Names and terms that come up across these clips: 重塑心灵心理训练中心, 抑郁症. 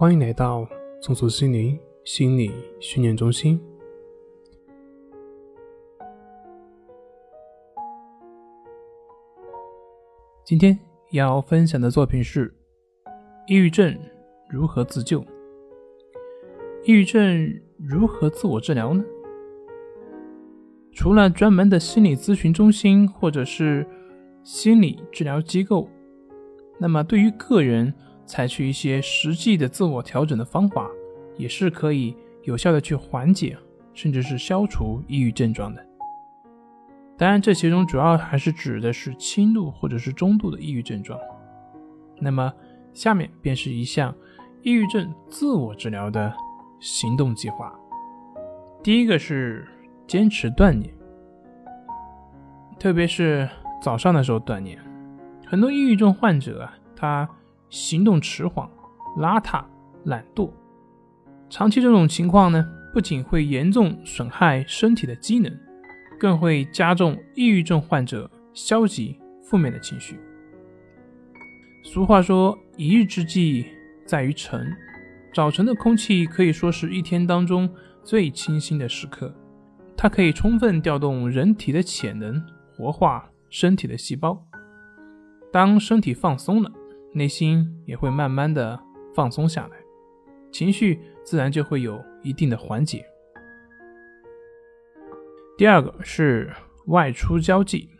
欢迎来到重塑心灵心理训练中心。今天要分享的作品是抑郁症如何自救？抑郁症如何自我治疗呢？除了专门的心理咨询中心或者是心理治疗机构，那么对于个人采取一些实际的自我调整的方法，也是可以有效的去缓解甚至是消除抑郁症状的。当然这其中主要还是指的是轻度或者是中度的抑郁症状。那么下面便是一项抑郁症自我治疗的行动计划。第一个是坚持锻炼，特别是早上的时候锻炼。很多抑郁症患者他行动迟缓、邋遢、懒惰，长期这种情况呢，不仅会严重损害身体的机能，更会加重抑郁症患者消极负面的情绪。俗话说，一日之计在于晨，早晨的空气可以说是一天当中最清新的时刻，它可以充分调动人体的潜能，活化身体的细胞。当身体放松了，内心也会慢慢的放松下来，情绪自然就会有一定的缓解。第二个是外出交际，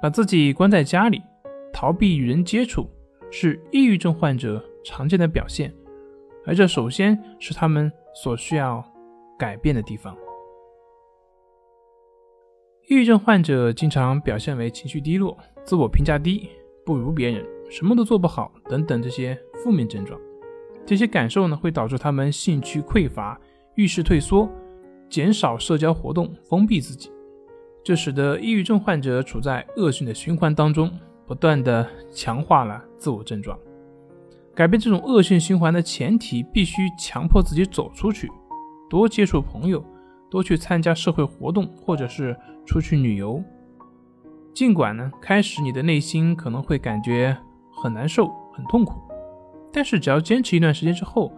把自己关在家里，逃避与人接触，是抑郁症患者常见的表现，而这首先是他们所需要改变的地方。抑郁症患者经常表现为情绪低落、自我评价低、不如别人、什么都做不好等等这些负面症状，这些感受呢，会导致他们兴趣匮乏、遇事退缩、减少社交活动、封闭自己，这使得抑郁症患者处在恶性的循环当中，不断的强化了自我症状。改变这种恶性循环的前提，必须强迫自己走出去，多接触朋友，多去参加社会活动，或者是出去旅游。尽管呢，开始你的内心可能会感觉很难受、很痛苦，但是只要坚持一段时间之后，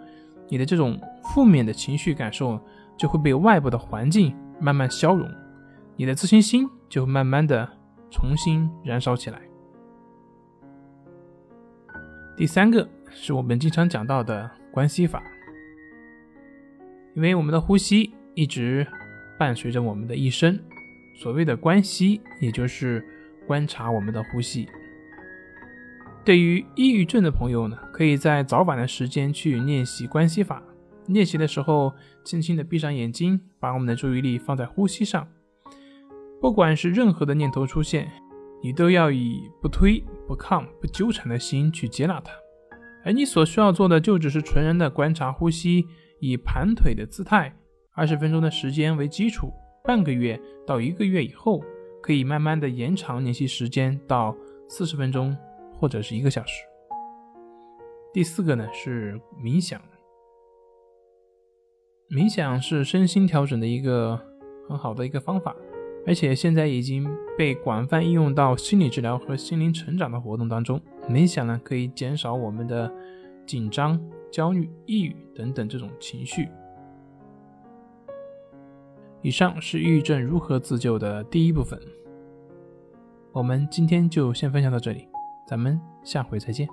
你的这种负面的情绪感受就会被外部的环境慢慢消融，你的自信心就会慢慢的重新燃烧起来。第三个是我们经常讲到的关系法，因为我们的呼吸一直伴随着我们的一生，所谓的关系也就是观察我们的呼吸。对于抑郁症的朋友呢，可以在早晚的时间去练习关系法。练习的时候，轻轻的闭上眼睛，把我们的注意力放在呼吸上。不管是任何的念头出现，你都要以不推、不抗、不纠缠的心去接纳它。而你所需要做的就只是纯然的观察呼吸，以盘腿的姿态，20分钟的时间为基础，半个月到1个月以后，可以慢慢的延长练习时间到40分钟。或者是1个小时。第四个呢是冥想。冥想是身心调整的一个很好的一个方法，而且现在已经被广泛应用到心理治疗和心灵成长的活动当中。冥想呢可以减少我们的紧张、焦虑、抑郁等等这种情绪。以上是抑郁症如何自救的第一部分，我们今天就先分享到这里。咱们下回再见。